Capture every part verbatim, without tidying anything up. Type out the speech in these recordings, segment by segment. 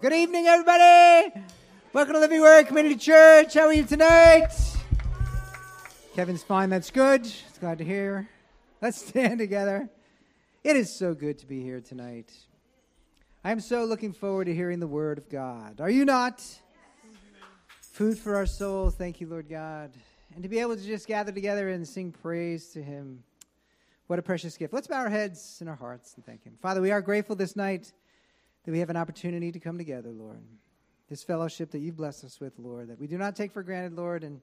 Good evening, everybody. Welcome to Living Word Community Church. How are you tonight? Kevin's fine. That's good. It's glad to hear. Let's stand together. It is so good to be here tonight. I am so looking forward to hearing the Word of God. Are you not? Food for our soul. Thank you, Lord God. And to be able to just gather together and sing praise to Him. What a precious gift. Let's bow our heads and our hearts and thank Him. Father, we are grateful this night that we have an opportunity to come together, Lord. This fellowship that you've blessed us with, Lord, that we do not take for granted, Lord, and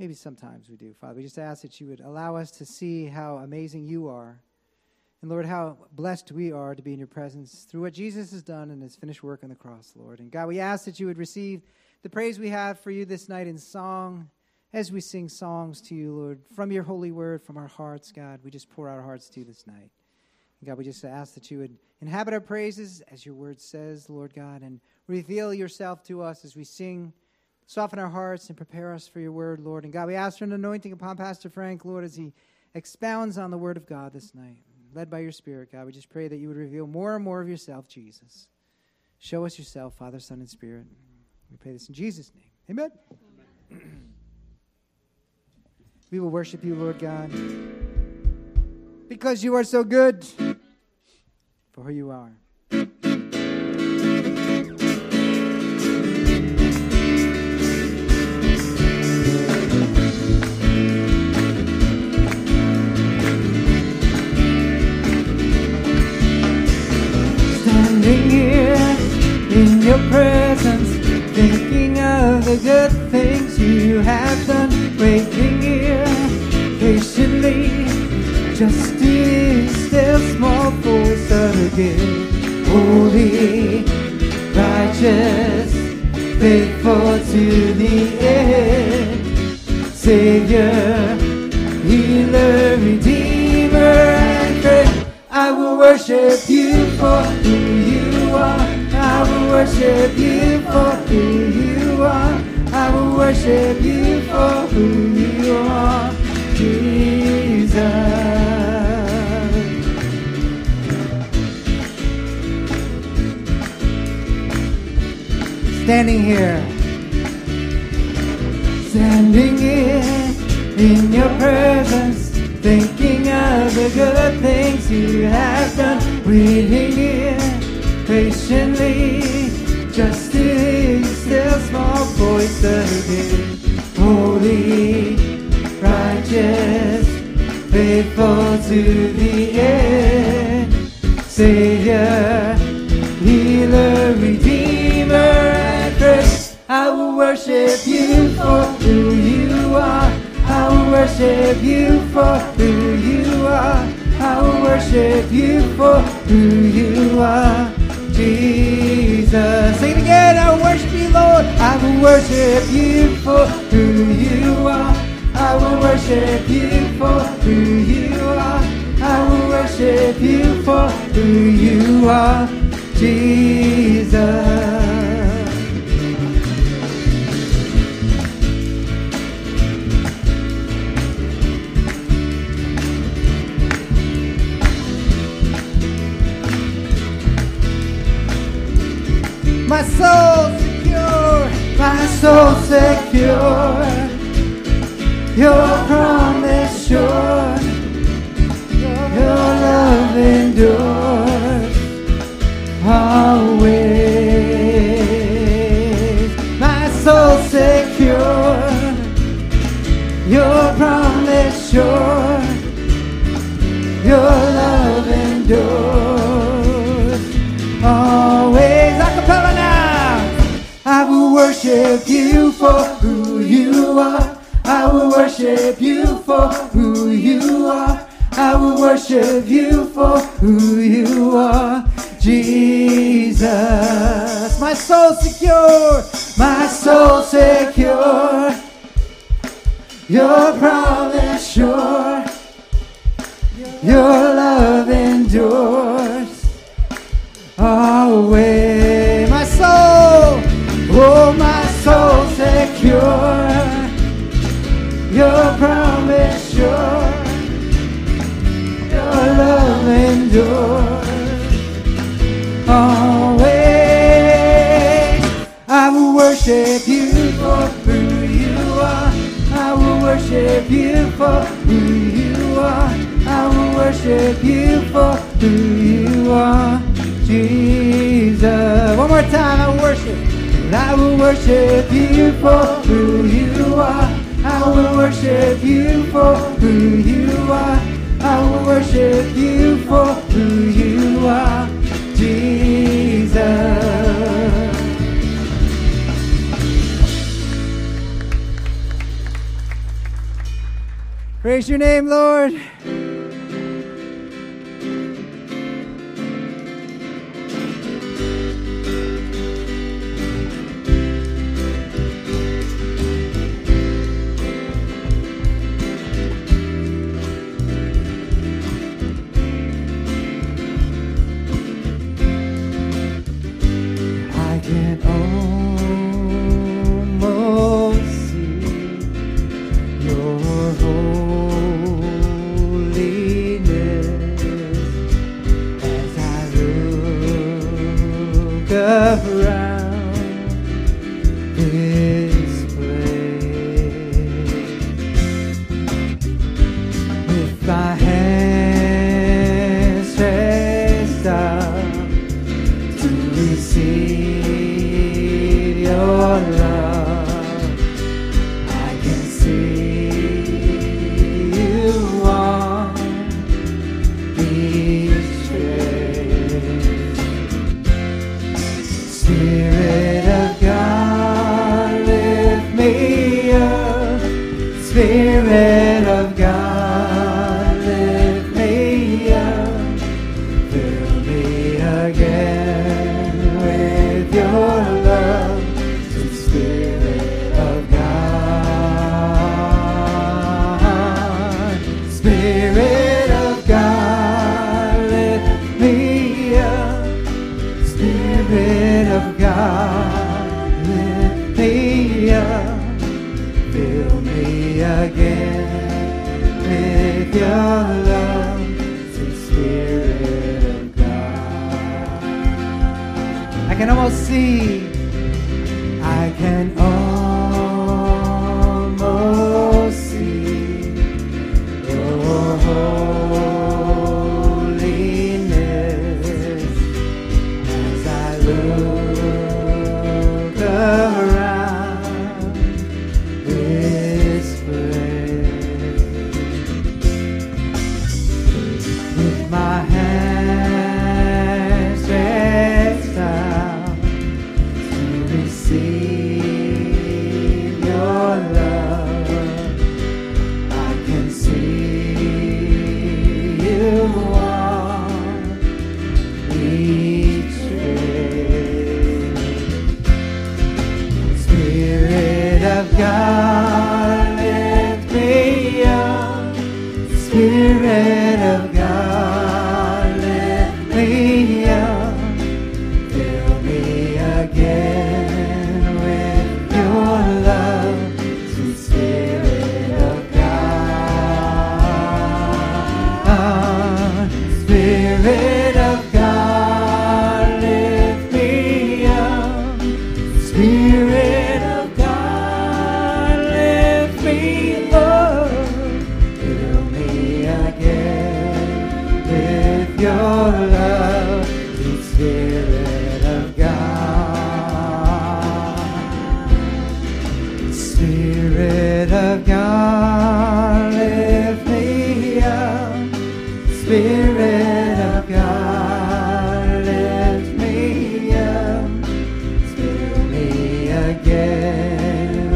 maybe sometimes we do, Father. We just ask that you would allow us to see how amazing you are, and, Lord, how blessed we are to be in your presence through what Jesus has done and his finished work on the cross, Lord. And, God, we ask that you would receive the praise we have for you this night in song, as we sing songs to you, Lord, from your holy word, from our hearts, God, we just pour out our hearts to you this night. And God, we just ask that you would inhabit our praises, as your word says, Lord God, and reveal yourself to us as we sing. Soften our hearts and prepare us for your word, Lord. And God, we ask for an anointing upon Pastor Frank, Lord, as he expounds on the word of God this night. Led by your spirit, God, we just pray that you would reveal more and more of yourself, Jesus. Show us yourself, Father, Son, and Spirit. We pray this in Jesus' name. Amen. Amen. We will worship you, Lord God, because you are so good, for who you are. Standing here in your presence, thinking of the good things you have done, waiting here patiently, just in still small voice again. Holy, righteous, faithful to the end, Savior, Healer, Redeemer, and friend. I will worship you for who you are. I will worship you for who you are. I will worship you for who you are. Jesus, standing here, standing here in your presence, thinking of the good things you have done, waiting here patiently, just in still small voice again. Holy, righteous, faithful to the end, Savior, Healer, Redeemer, and Christ. I will worship you for who you are. I will worship you for who you are. I will worship you for who you are. Jesus. Sing it again. I will worship you, Lord. I will worship you for who you are. I will worship you for who you are. I will worship you for who you are, Jesus. My soul secure, my soul secure. Your promise sure, your love endures always. My soul secure, your promise sure, your love endures always. Acapella now. I will worship you for who you are. I will worship you for who you are. I will worship you for who you are, Jesus. My soul secure, my soul secure. Your promise sure, your love endures always. My soul, oh my soul secure. Your promise sure, your love endures always. worship you for who you are. I will worship you for who you are. I will worship you for who you are, Jesus. One more time, I worship. I will worship you for who you are. I will worship you for who you are. I will worship you for who you are, Jesus. Praise your name, Lord. Spirit of God,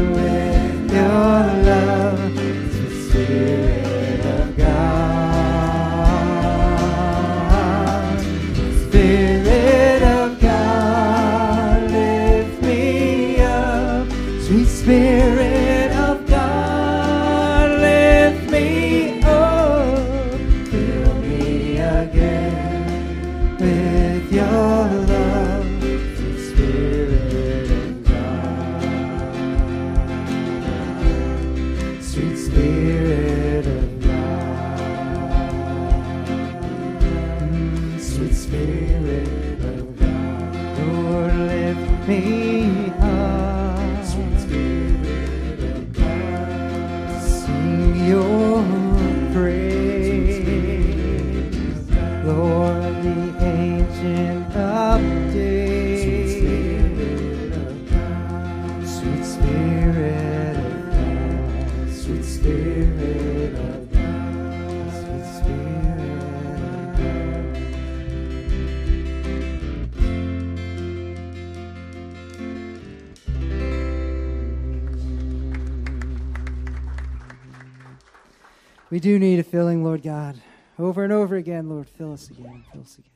Lord, lift me up. We do need a filling, Lord God. Over and over again, Lord, fill us again, fill us again.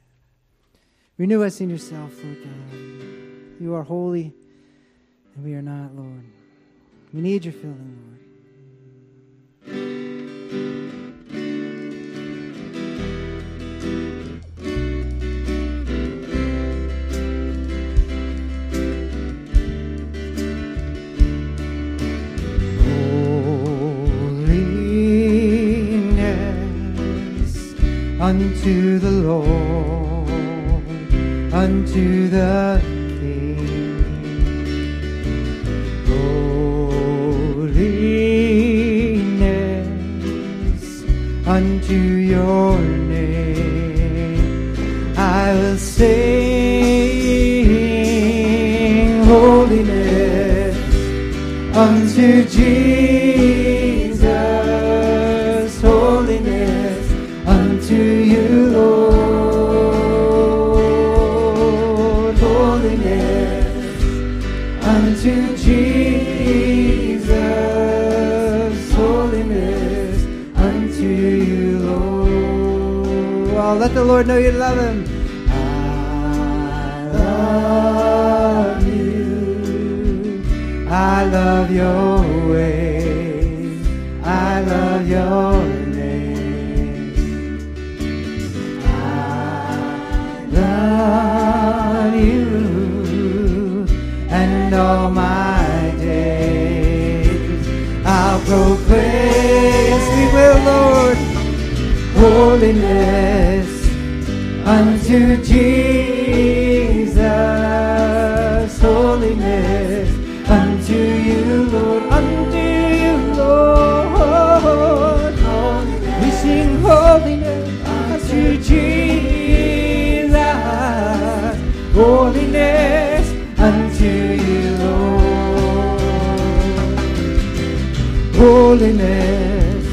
Renew us in yourself, Lord God. You are holy, and we are not, Lord. We need your filling, Lord. Unto the Lord, unto the King, holiness, unto your name, I will sing holiness, unto Jesus, holiness. To you, Lord, holiness, unto Jesus, holiness, unto you, Lord. Oh, let the Lord know you love him. I love you. I love your ways. I love your you, and all my days I'll proclaim, we will, Lord, holiness unto Jesus, holiness unto you, Lord, unto you, Lord, holiness. We sing holiness unto Jesus. Holiness unto you, Lord. Holiness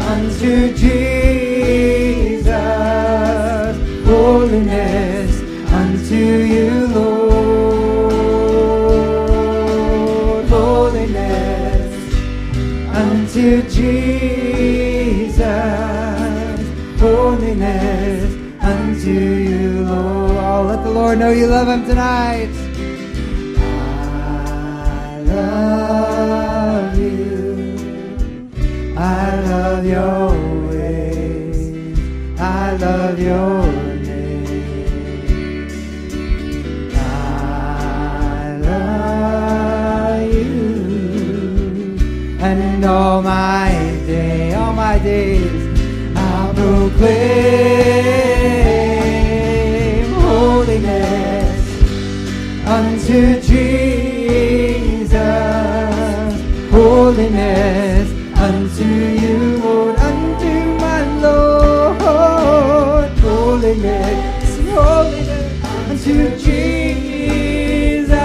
unto Jesus. Holiness unto you, Lord. Holiness unto Jesus. Holiness unto you, Lord. Let the Lord know you love him tonight. I love you. I love your ways. I love your name. I love you. And all my day, all my days, I'll proclaim. Unto Jesus, holiness unto you, Lord, unto my Lord, holiness, holiness unto Jesus,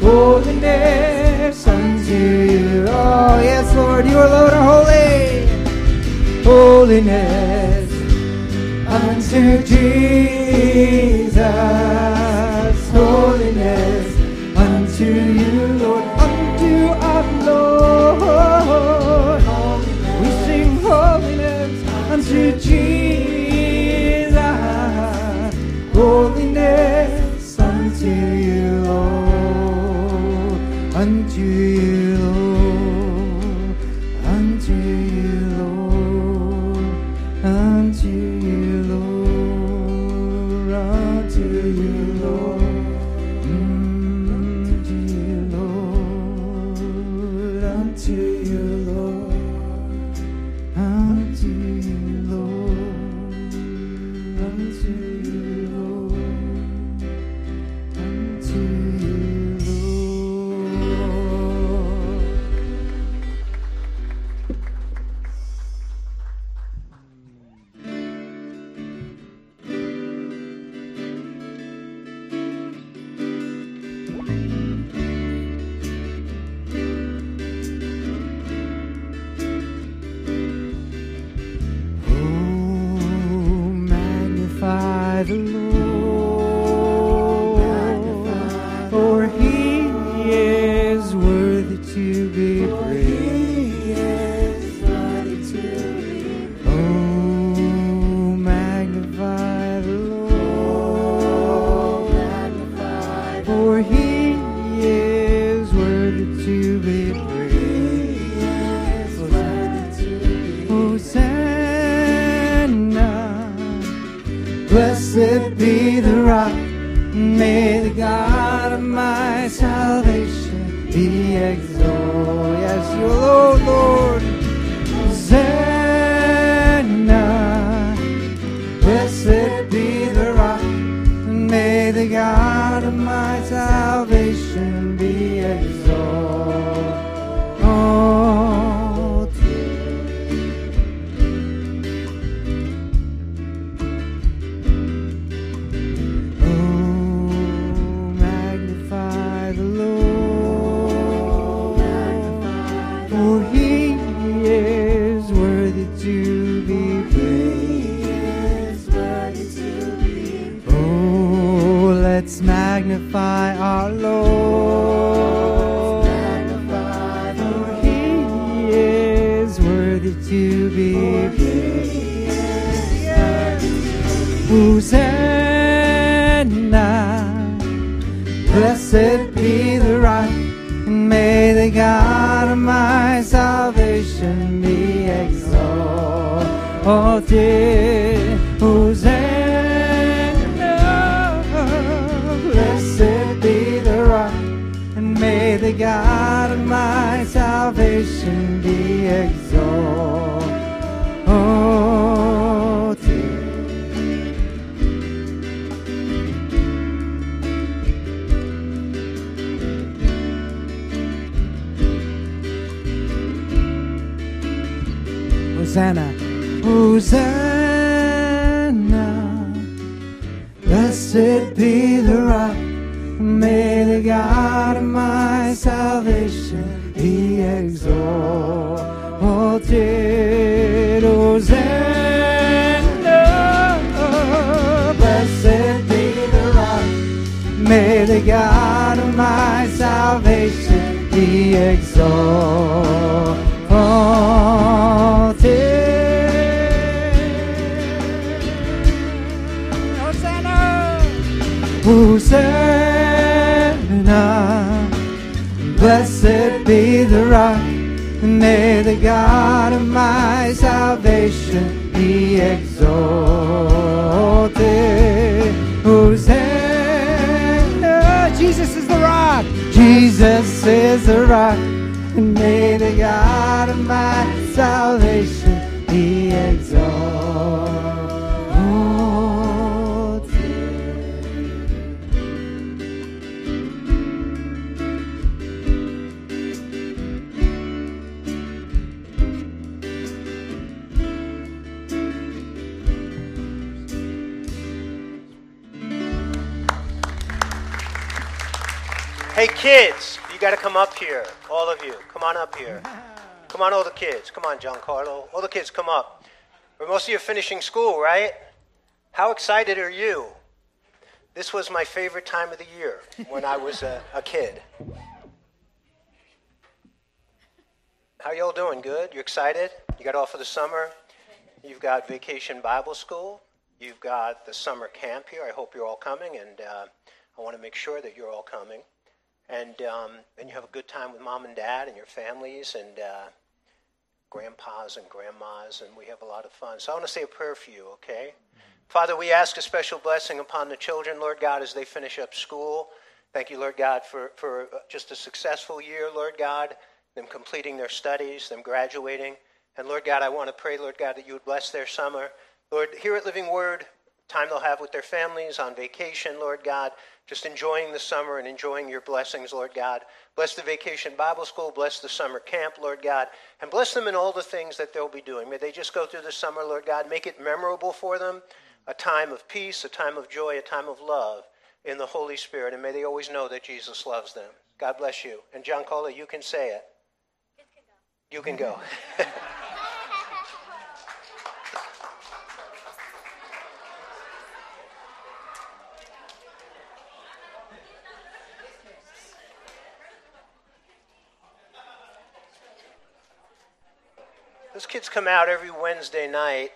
holiness unto you. Oh yes, Lord, you alone are holy. Holiness unto Jesus. Holiness unto you, Lord, unto our Lord. Holiness. We sing holiness unto Jesus. Holiness unto you, Lord, unto you, Lord, unto you, Lord, unto you, Lord, unto you, Lord. Lord. To you. for He is worthy to be praised. Hosanna, blessed be the rock, may the God of my salvation be exalted. Yes, you, Lord, Lord. Hosanna, blessed be the rock, may the God of my salvation be exalted. Oh, magnify the Lord, for He is worthy to be praised. Oh, let's magnify our Lord, for He is worthy to be praised. Hosanna, blessed be the rock, and may the God of my salvation be exalted. Hosanna, blessed be the rock, and may the God of my salvation be exalted. Hosanna, Hosanna, blessed be the rock, may the God of my salvation be exalted. Hosanna, blessed be the rock, may the God of my salvation be exalted. Hosanna, Hosanna, blessed be the rock, and may the God of my salvation be exalted. Hosanna, Jesus is the rock, Jesus is the rock, and may the God of my salvation be exalted. Hey, kids. You got to come up here, all of you. Come on up here. Come on, all the kids. Come on, Giancarlo. All the kids, come up. Most of you are finishing school, right? How excited are you? This was my favorite time of the year when I was a, a kid. How y'all doing? Good? You excited? You got off for the summer. You've got Vacation Bible School. You've got the summer camp here. I hope you're all coming, and uh, I want to make sure that you're all coming. And um, and you have a good time with mom and dad and your families and uh, grandpas and grandmas, and we have a lot of fun. So I want to say a prayer for you, okay? Father, we ask a special blessing upon the children, Lord God, as they finish up school. Thank you, Lord God, for, for just a successful year, Lord God, them completing their studies, them graduating. And, Lord God, I want to pray, Lord God, that you would bless their summer. Lord, here at Living Word, time they'll have with their families on vacation, Lord God, just enjoying the summer and enjoying your blessings, Lord God. Bless the Vacation Bible School. Bless the summer camp, Lord God. And bless them in all the things that they'll be doing. May they just go through the summer, Lord God. Make it memorable for them, a time of peace, a time of joy, a time of love in the Holy Spirit. And may they always know that Jesus loves them. God bless you. And Giancarlo, you can say it. You can go. You can go. Those kids come out every Wednesday night,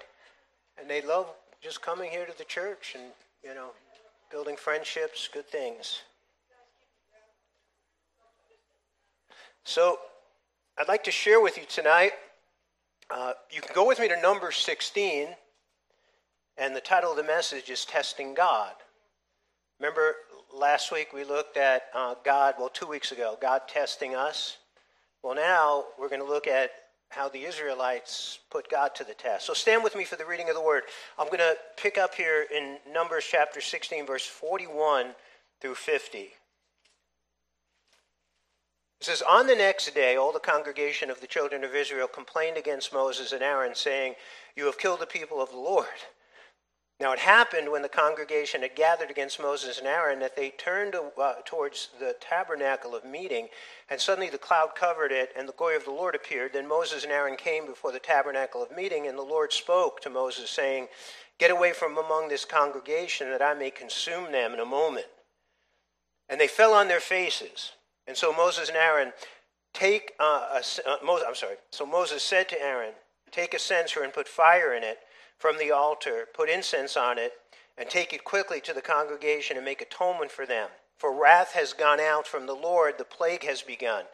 and they love just coming here to the church and, you know, building friendships, good things. So I'd like to share with you tonight, uh, you can go with me to Numbers sixteen, and the title of the message is Testing God. Remember last week we looked at uh, God, well two weeks ago, God testing us. Well now we're going to look at how the Israelites put God to the test. So stand with me for the reading of the word. I'm going to pick up here in Numbers chapter sixteen, verse forty-one through fifty. It says, "On the next day, all the congregation of the children of Israel complained against Moses and Aaron, saying, 'You have killed the people of the Lord.' Now it happened when the congregation had gathered against Moses and Aaron that they turned uh, towards the tabernacle of meeting, and suddenly the cloud covered it, and the glory of the Lord appeared. Then Moses and Aaron came before the tabernacle of meeting, and the Lord spoke to Moses, saying, 'Get away from among this congregation, that I may consume them in a moment.' And they fell on their faces. And so Moses and Aaron take uh, a, uh, Moses, I'm sorry. So Moses said to Aaron, 'Take a censer and put fire in it from the altar, put incense on it, and take it quickly to the congregation and make atonement for them. For wrath has gone out from the Lord, the plague has begun.'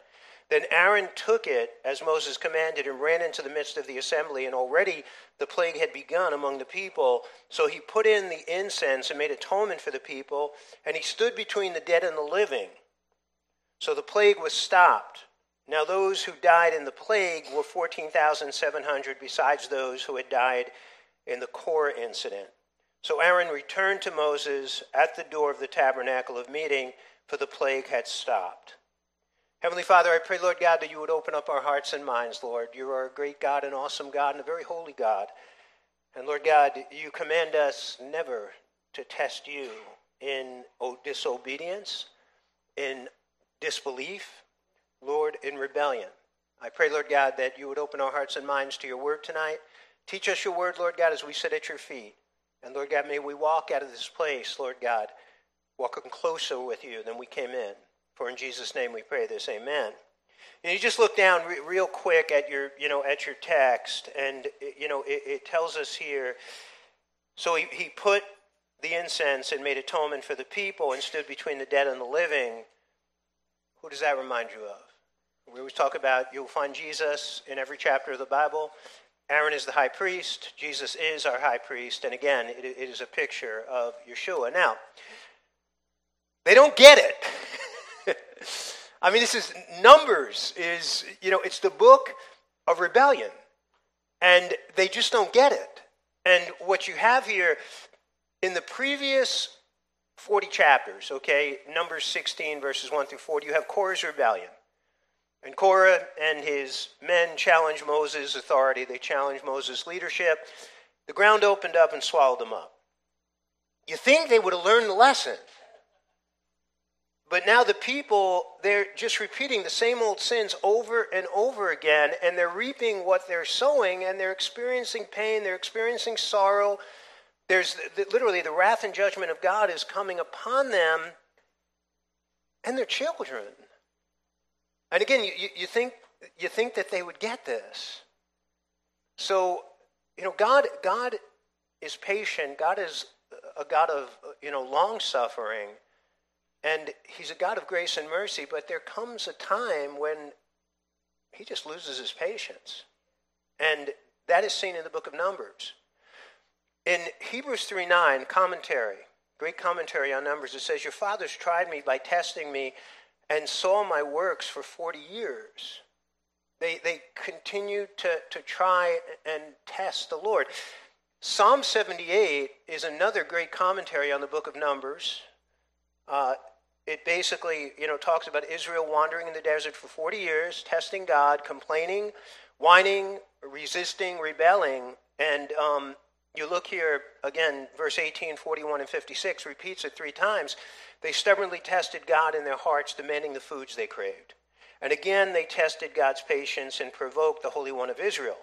Then Aaron took it, as Moses commanded, and ran into the midst of the assembly, and already the plague had begun among the people. So he put in the incense and made atonement for the people, and he stood between the dead and the living. So the plague was stopped. Now those who died in the plague were fourteen thousand seven hundred, besides those who had died in the Korah incident. So Aaron returned to Moses at the door of the tabernacle of meeting, for the plague had stopped." Heavenly Father, I pray, Lord God, that you would open up our hearts and minds, Lord. You are a great God, an awesome God, and a very holy God. And Lord God, you command us never to test you in disobedience, in disbelief, Lord, in rebellion. I pray, Lord God, that you would open our hearts and minds to your word tonight. Teach us your word, Lord God, as we sit at your feet. And Lord God, may we walk out of this place, Lord God, walking closer with you than we came in. For in Jesus' name we pray this, amen. And you just look down re- real quick at your, you know, at your text, and you know it, it tells us here. So he, he put the incense and made atonement for the people, and stood between the dead and the living. Who does that remind you of? We always talk about you'll find Jesus in every chapter of the Bible. Aaron is the high priest. Jesus is our high priest. And again, it, it is a picture of Yeshua. Now, they don't get it. I mean, this is, Numbers is, you know, it's the book of rebellion. And they just don't get it. And what you have here, in the previous forty chapters, okay, Numbers sixteen, verses one through forty, you have Korah's rebellion. And Korah and his men challenged Moses' authority. They challenged Moses' leadership. The ground opened up and swallowed them up. You think they would have learned the lesson. But now the people, they're just repeating the same old sins over and over again, and they're reaping what they're sowing, and they're experiencing pain, they're experiencing sorrow. There's the, the, literally the wrath and judgment of God is coming upon them and their children. And again, you, you think you think that they would get this. So, you know, God God is patient. God is a God of, you know, long suffering, and He's a God of grace and mercy. But there comes a time when He just loses His patience, and that is seen in the book of Numbers. In Hebrews three nine, commentary, great commentary on Numbers, it says, "Your fathers tried me by testing me, and saw my works for forty years." They they continue to, to try and test the Lord. Psalm seventy-eight is another great commentary on the book of Numbers. Uh, it basically, you know, talks about Israel wandering in the desert for forty years, testing God, complaining, whining, resisting, rebelling. And um, you look here, again, verse eighteen, forty-one, and fifty-six, repeats it three times. "They stubbornly tested God in their hearts, demanding the foods they craved. And again, they tested God's patience and provoked the Holy One of Israel.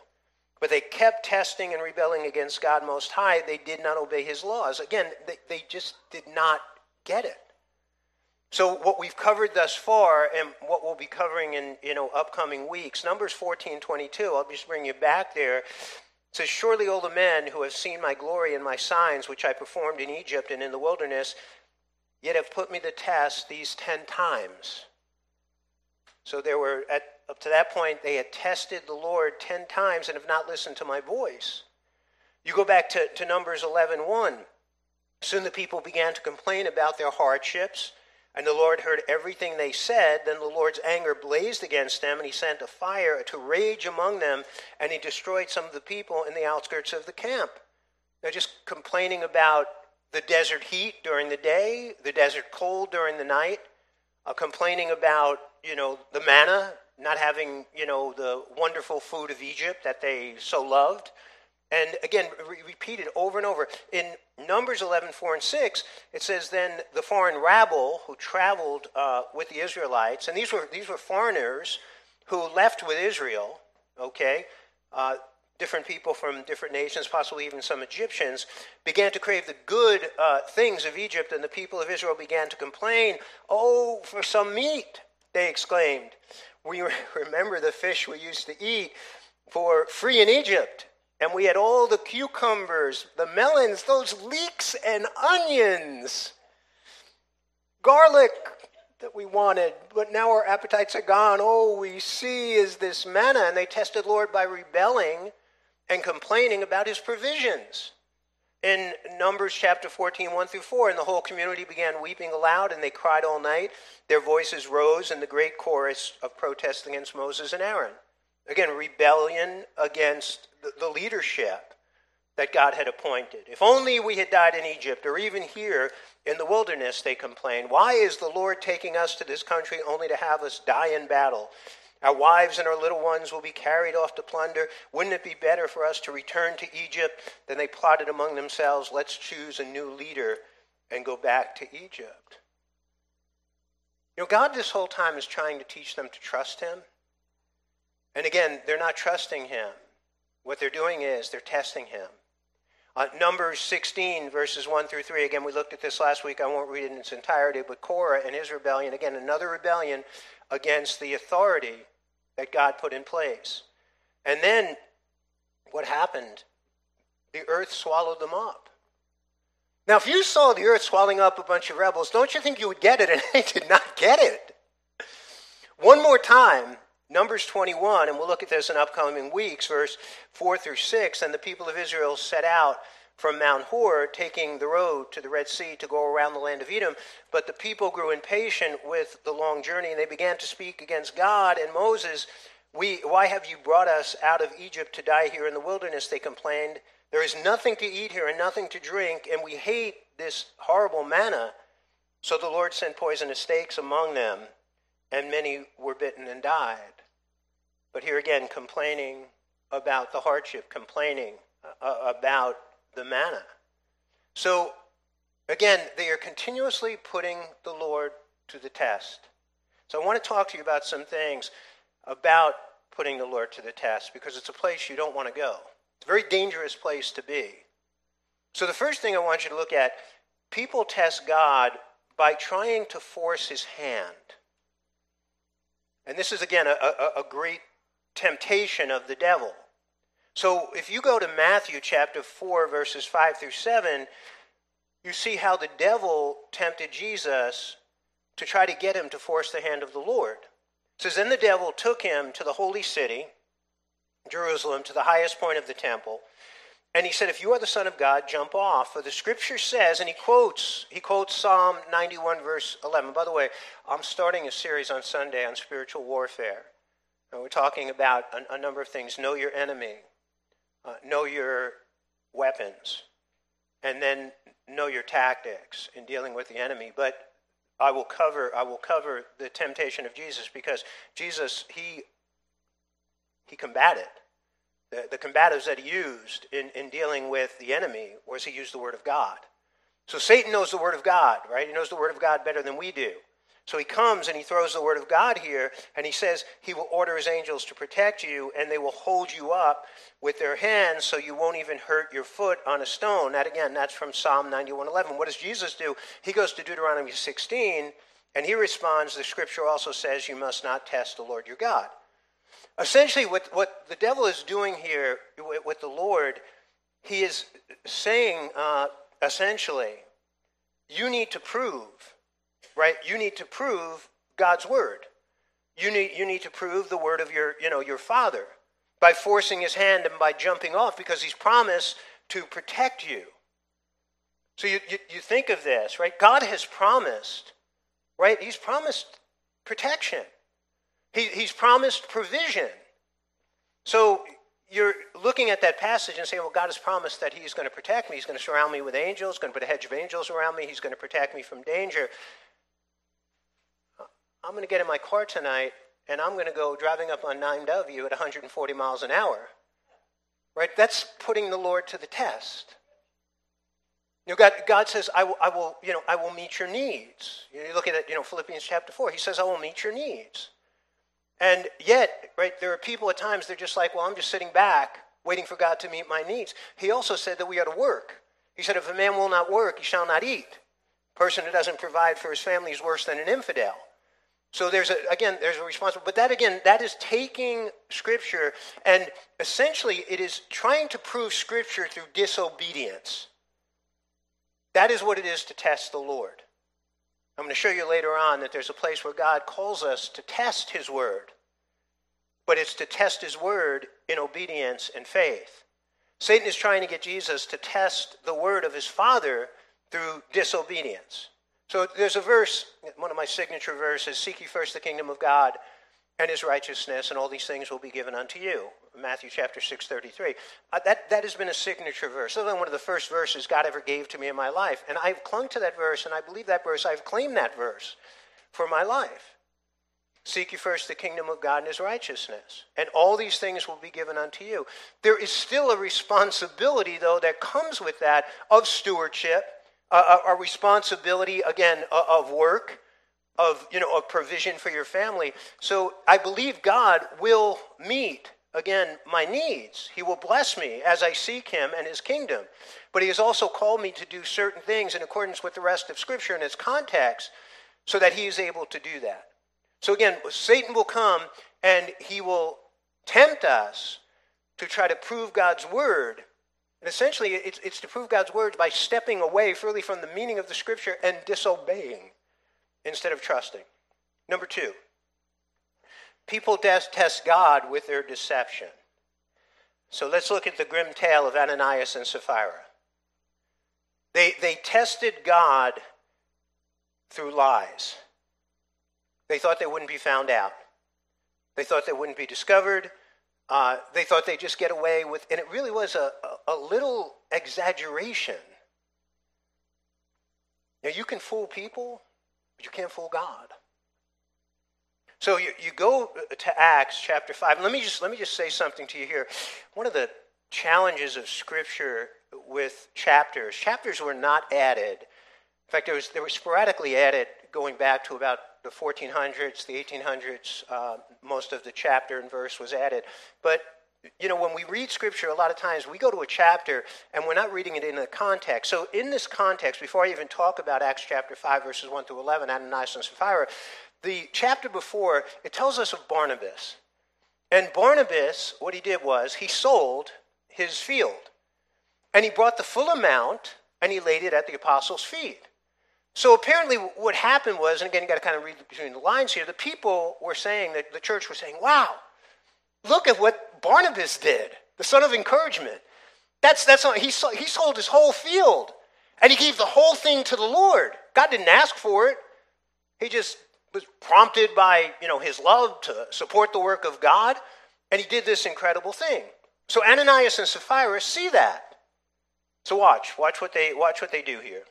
But they kept testing and rebelling against God Most High. They did not obey His laws." Again, they, they just did not get it. So what we've covered thus far, and what we'll be covering in, you know, upcoming weeks, Numbers fourteen twenty-two, I'll just bring you back there. It says, "Surely all the men who have seen my glory and my signs, which I performed in Egypt and in the wilderness, yet have put me to test these ten times." So there were, at, up to that point, they had tested the Lord ten times and have not listened to my voice. You go back to, to Numbers eleven one. Soon the people began to complain about their hardships, and the Lord heard everything they said. Then the Lord's anger blazed against them, and he sent a fire to rage among them, and he destroyed some of the people in the outskirts of the camp. They're just complaining about the desert heat during the day, the desert cold during the night, uh, complaining about, you know, the manna, not having, you know, the wonderful food of Egypt that they so loved. And again, re- repeated over and over. In Numbers eleven, four and six, it says, then the foreign rabble who traveled uh, with the Israelites, and these were these were foreigners who left with Israel, okay, uh, different people from different nations, possibly even some Egyptians, began to crave the good uh, things of Egypt, and the people of Israel began to complain, oh, for some meat, they exclaimed. We re- remember the fish we used to eat for free in Egypt. And we had all the cucumbers, the melons, those leeks and onions, garlic that we wanted, but now our appetites are gone. All we see is this manna. And they tested the Lord by rebelling and complaining about his provisions. In Numbers chapter fourteen, one through four, and the whole community began weeping aloud, and they cried all night. Their voices rose in the great chorus of protest against Moses and Aaron. Again, rebellion against the leadership that God had appointed. If only we had died in Egypt, or even here in the wilderness, they complain. Why is the Lord taking us to this country only to have us die in battle? Our wives and our little ones will be carried off to plunder. Wouldn't it be better for us to return to Egypt? Then they plotted among themselves, let's choose a new leader and go back to Egypt. You know, God this whole time is trying to teach them to trust him. And again, they're not trusting him. What they're doing is they're testing him. Uh, Numbers sixteen, verses one through three. Again, we looked at this last week. I won't read it in its entirety, but Korah and his rebellion, again, another rebellion against the authority that God put in place. And then what happened? The earth swallowed them up. Now, if you saw the earth swallowing up a bunch of rebels, don't you think you would get it? And they did not get it. One more time. Numbers twenty-one, and we'll look at this in upcoming weeks, verse four through six, and the people of Israel set out from Mount Hor, taking the road to the Red Sea to go around the land of Edom. But the people grew impatient with the long journey, and they began to speak against God and Moses. We, why have you brought us out of Egypt to die here in the wilderness? They complained. There is nothing to eat here and nothing to drink, and we hate this horrible manna. So the Lord sent poisonous snakes among them, and many were bitten and died. But here again, complaining about the hardship, complaining uh, about the manna. So again, they are continuously putting the Lord to the test. So I want to talk to you about some things about putting the Lord to the test, because it's a place you don't want to go. It's a very dangerous place to be. So the first thing I want you to look at, people test God by trying to force his hand. And this is, again, a, a, a great temptation of the devil. So if you go to Matthew chapter four, verses five through seven, you see how the devil tempted Jesus to try to get him to force the hand of the Lord. It says, then the devil took him to the holy city, Jerusalem, to the highest point of the temple. And he said, if you are the Son of God, jump off. For the scripture says, and he quotes, he quotes Psalm ninety-one, verse eleven. By the way, I'm starting a series on Sunday on spiritual warfare. And we're talking about a, a number of things. Know your enemy. Uh, know your weapons. And then know your tactics in dealing with the enemy. But I will cover, I will cover the temptation of Jesus, because Jesus, he, he combated. The, the combatives that he used in, in dealing with the enemy was he used the word of God. So Satan knows the word of God, right? He knows the word of God better than we do. So he comes and he throws the word of God here, and he says he will order his angels to protect you, and they will hold you up with their hands so you won't even hurt your foot on a stone. That, again, that's from Psalm ninety-one eleven. What does Jesus do? He goes to Deuteronomy sixteen, and he responds, the scripture also says you must not test the Lord your God. Essentially, what, what the devil is doing here with the Lord, he is saying, uh, essentially, you need to prove, right? You need to prove God's word. You need, you need to prove the word of your, you know, your father by forcing his hand and by jumping off, because he's promised to protect you. So you, you, you think of this, right? God has promised, right? He's promised protection. He, he's promised provision. So you're looking at that passage and saying, well, God has promised that he's going to protect me. He's going to surround me with angels, going to put a hedge of angels around me. He's going to protect me from danger. I'm going to get in my car tonight, and I'm going to go driving up on nine W at one hundred forty miles an hour. Right? That's putting the Lord to the test. You know, God, God says, I will, I will, you know, I will meet your needs. You know, you look at it, you know, Philippians chapter four. He says, I will meet your needs. And yet, right, there are people at times, they're just like, well, I'm just sitting back waiting for God to meet my needs. He also said that we ought to work. He said, if a man will not work, he shall not eat. A person who doesn't provide for his family is worse than an infidel. So there's, a, again, there's a responsibility. But that, again, that is taking Scripture, and essentially it is trying to prove Scripture through disobedience. That is what it is to test the Lord. I'm going to show you later on that there's a place where God calls us to test his word. But it's to test his word in obedience and faith. Satan is trying to get Jesus to test the word of his Father through disobedience. So there's a verse, one of my signature verses, seek ye first the kingdom of God and his righteousness, and all these things will be given unto you. Matthew chapter six thirty-three. Uh, that, that has been a signature verse. That's one of the first verses God ever gave to me in my life. And I've clung to that verse, and I believe that verse. I've claimed that verse for my life. Seek ye first the kingdom of God and his righteousness, and all these things will be given unto you. There is still a responsibility, though, that comes with that of stewardship, uh, a, a responsibility, again, of work, of, you know, of provision for your family. So I believe God will meet, again, my needs. He will bless me as I seek him and his kingdom. But he has also called me to do certain things in accordance with the rest of Scripture and its context, so that he is able to do that. So again, Satan will come and he will tempt us to try to prove God's word. And essentially, it's, it's to prove God's word by stepping away freely from the meaning of the Scripture and disobeying instead of trusting. Number two. People test God with their deception. So let's look at the grim tale of Ananias and Sapphira. They, they tested God through lies. They thought they wouldn't be found out. They thought they wouldn't be discovered. Uh, they thought they'd just get away with, and it really was a, a, a little exaggeration. Now, you can fool people, but you can't fool God. So you, you go to Acts chapter five. Let me just let me just say something to you here. One of the challenges of Scripture with chapters, chapters were not added. In fact, there was, they were sporadically added going back to about the fourteen hundreds, the eighteen hundreds. Uh, most of the chapter and verse was added. But, you know, when we read Scripture, a lot of times we go to a chapter and we're not reading it in the context. So in this context, before I even talk about Acts chapter five, verses one through eleven, Ananias and Sapphira, the chapter before, it tells us of Barnabas. And Barnabas, what he did was, he sold his field. And he brought the full amount, and he laid it at the apostles' feet. So apparently what happened was, and again, you got to kind of read between the lines here, the people were saying, that the church was saying, wow, look at what Barnabas did, the son of encouragement. That's, that's not, he, sold, he sold his whole field, and he gave the whole thing to the Lord. God didn't ask for it. He just was prompted by, you know, his love to support the work of God, and he did this incredible thing. So Ananias and Sapphira see that. So watch, watch what they watch what they do here.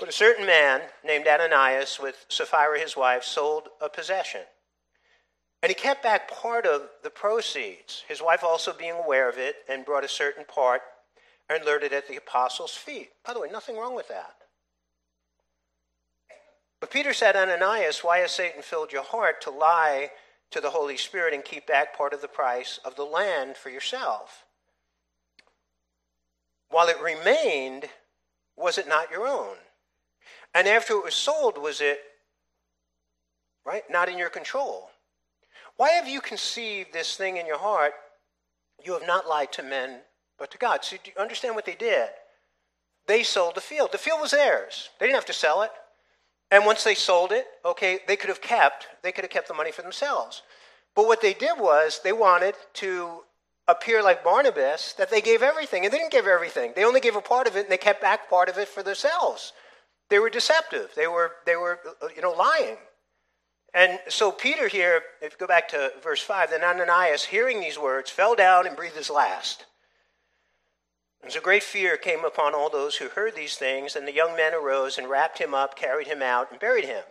But a certain man named Ananias, with Sapphira his wife, sold a possession, and he kept back part of the proceeds. His wife also being aware of it, and brought a certain part and laid it at the apostles' feet. By the way, nothing wrong with that. But Peter said, Ananias, why has Satan filled your heart to lie to the Holy Spirit and keep back part of the price of the land for yourself? While it remained, was it not your own? And after it was sold, was it, right, not in your control? Why have you conceived this thing in your heart? You have not lied to men, but to God. So do you understand what they did? They sold the field. The field was theirs. They didn't have to sell it. And once they sold it, okay, they could have kept, they could have kept the money for themselves. But what they did was they wanted to appear like Barnabas, that they gave everything. And they didn't give everything. They only gave a part of it, and they kept back part of it for themselves. They were deceptive. They were, they were, you know, lying. And so Peter here, if you go back to verse five, then Ananias, hearing these words, fell down and breathed his last. And so great fear came upon all those who heard these things, and the young men arose and wrapped him up, carried him out, and buried him.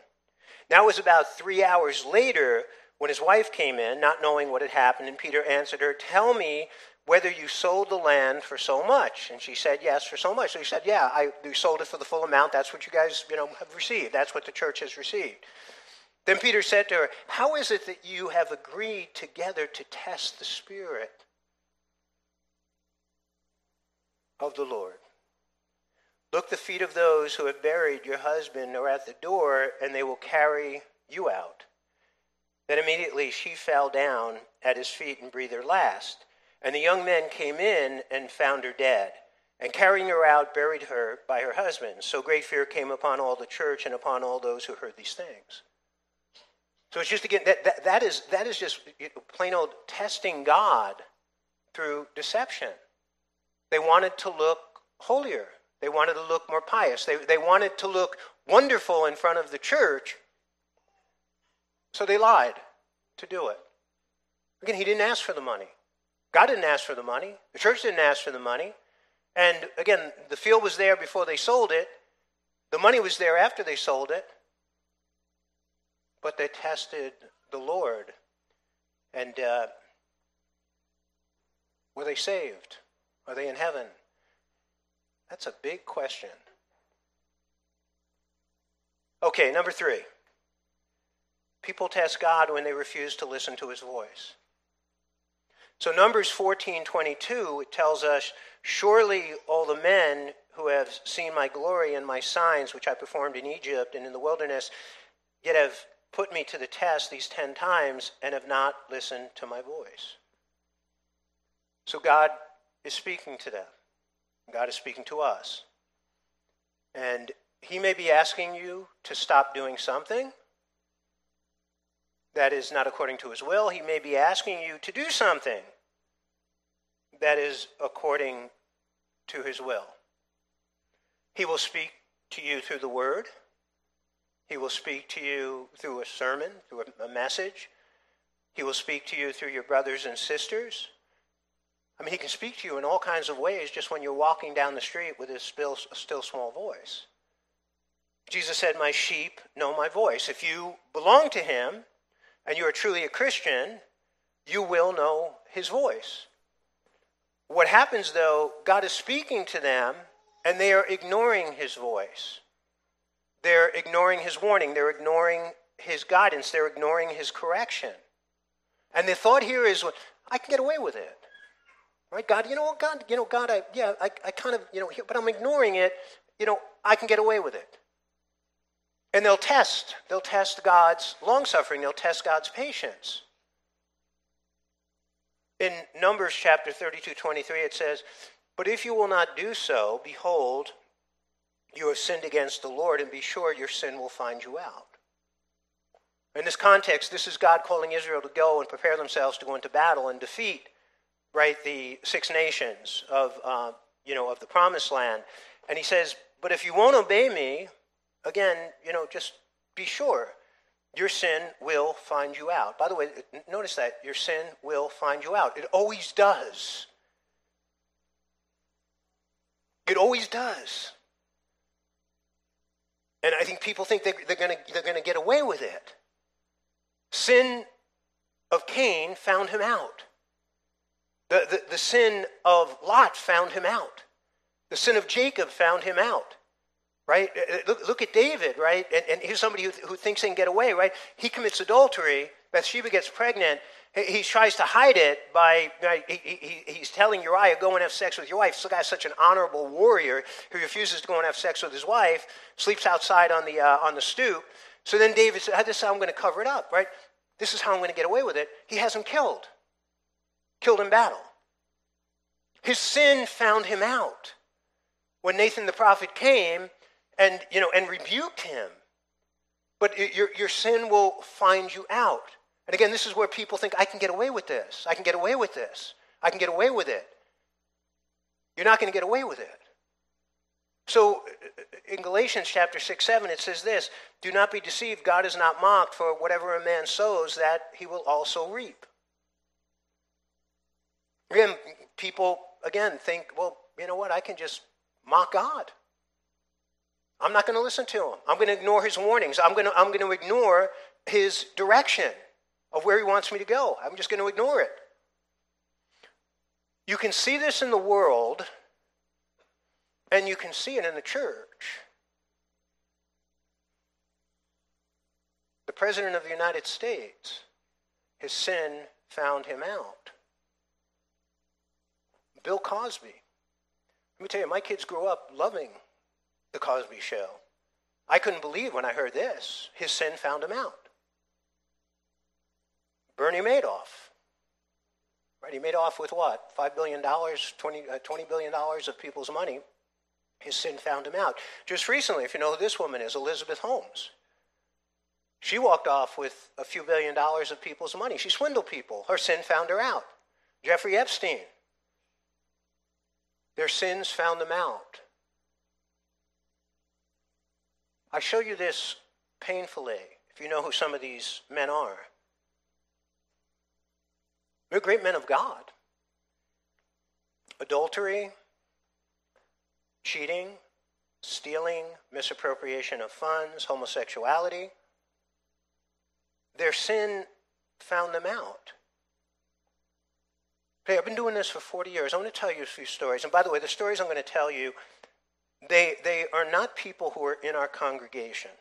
Now it was about three hours later when his wife came in, not knowing what had happened, and Peter answered her, "Tell me whether you sold the land for so much." And she said, "Yes, for so much." So he said, "Yeah, I we sold it for the full amount. That's what you guys, you know, have received. That's what the church has received." Then Peter said to her, "How is it that you have agreed together to test the Spirit of the Lord? Look, the feet of those who have buried your husband are at the door, and they will carry you out." Then immediately she fell down at his feet and breathed her last. And the young men came in and found her dead, and carrying her out, buried her by her husband. So great fear came upon all the church and upon all those who heard these things. So it's just, again, that, that, that, is, that is just plain old testing God through deception. They wanted to look holier. They wanted to look more pious. They, they wanted to look wonderful in front of the church. So they lied to do it. Again, he didn't ask for the money. God didn't ask for the money. The church didn't ask for the money. And again, the field was there before they sold it. The money was there after they sold it. But they tested the Lord. And uh, were they saved? Are they in heaven? That's a big question. Okay, number three. People test God when they refuse to listen to his voice. So Numbers fourteen twenty-two, it tells us, "Surely all the men who have seen my glory and my signs, which I performed in Egypt and in the wilderness, yet have put me to the test these ten times and have not listened to my voice." So God is speaking to them. God is speaking to us. And he may be asking you to stop doing something that is not according to his will. He may be asking you to do something that is according to his will. He will speak to you through the word. He will speak to you through a sermon, through a message. He will speak to you through your brothers and sisters. I mean, he can speak to you in all kinds of ways just when you're walking down the street with his still, still small voice. Jesus said, "My sheep know my voice." If you belong to him, and you are truly a Christian, you will know his voice. What happens, though, God is speaking to them, and they are ignoring his voice. They're ignoring his warning. They're ignoring his guidance. They're ignoring his correction. And the thought here is, well, I can get away with it. Right? God, you know what, God, you know, God, I, yeah, I, I kind of, you know, but I'm ignoring it. You know, I can get away with it. And they'll test. They'll test God's long-suffering. They'll test God's patience. In Numbers chapter thirty-two twenty-three, it says, "But if you will not do so, behold, you have sinned against the Lord, and be sure your sin will find you out." In this context, this is God calling Israel to go and prepare themselves to go into battle and defeat, right, the six nations of, uh, you know, of the Promised Land. And he says, "But if you won't obey me," again, you know, just be sure your sin will find you out. By the way, notice that your sin will find you out. It always does. It always does. And I think people think they're, they're going to they're going to get away with it. Sin of Cain found him out. The, the, the sin of Lot found him out. The sin of Jacob found him out. Right? Look, look at David, right? And, and here's somebody who, who thinks they can get away, right? He commits adultery. Bathsheba gets pregnant. He, he tries to hide it by, right? he, he, he's telling Uriah, "Go and have sex with your wife." This guy's such an honorable warrior who refuses to go and have sex with his wife, sleeps outside on the, uh, on the stoop. So then David said, "This is how I'm going to cover it up," right? This is how I'm going to get away with it. He has him killed, killed in battle. His sin found him out. When Nathan the prophet came, And, you know, and rebuked him. But it, your, your sin will find you out. And again, this is where people think, I can get away with this. I can get away with this. I can get away with it. You're not going to get away with it. So in Galatians chapter six, seven, it says this, do not be deceived, God is not mocked, for whatever a man sows, that he will also reap. Again, people, again, think, well, you know what, I can just mock God. I'm not going to listen to him. I'm going to ignore his warnings. I'm going to, I'm going to ignore his direction of where he wants me to go. I'm just going to ignore it. You can see this in the world, and you can see it in the church. The President of the United States, his sin found him out. Bill Cosby. Let me tell you, my kids grew up loving the Cosby Show. I couldn't believe when I heard this. His sin found him out. Bernie Madoff. Right? He made off with what? five billion dollars, twenty billion dollars of people's money. His sin found him out. Just recently, if you know who this woman is, Elizabeth Holmes. She walked off with a few billion dollars of people's money. She swindled people. Her sin found her out. Jeffrey Epstein. Their sins found them out. I show you this painfully, if you know who some of these men are. They're great men of God. Adultery, cheating, stealing, misappropriation of funds, homosexuality. Their sin found them out. Hey, I've been doing this for forty years. I want to tell you a few stories. And by the way, the stories I'm going to tell you, they, they are not people who are in our congregation.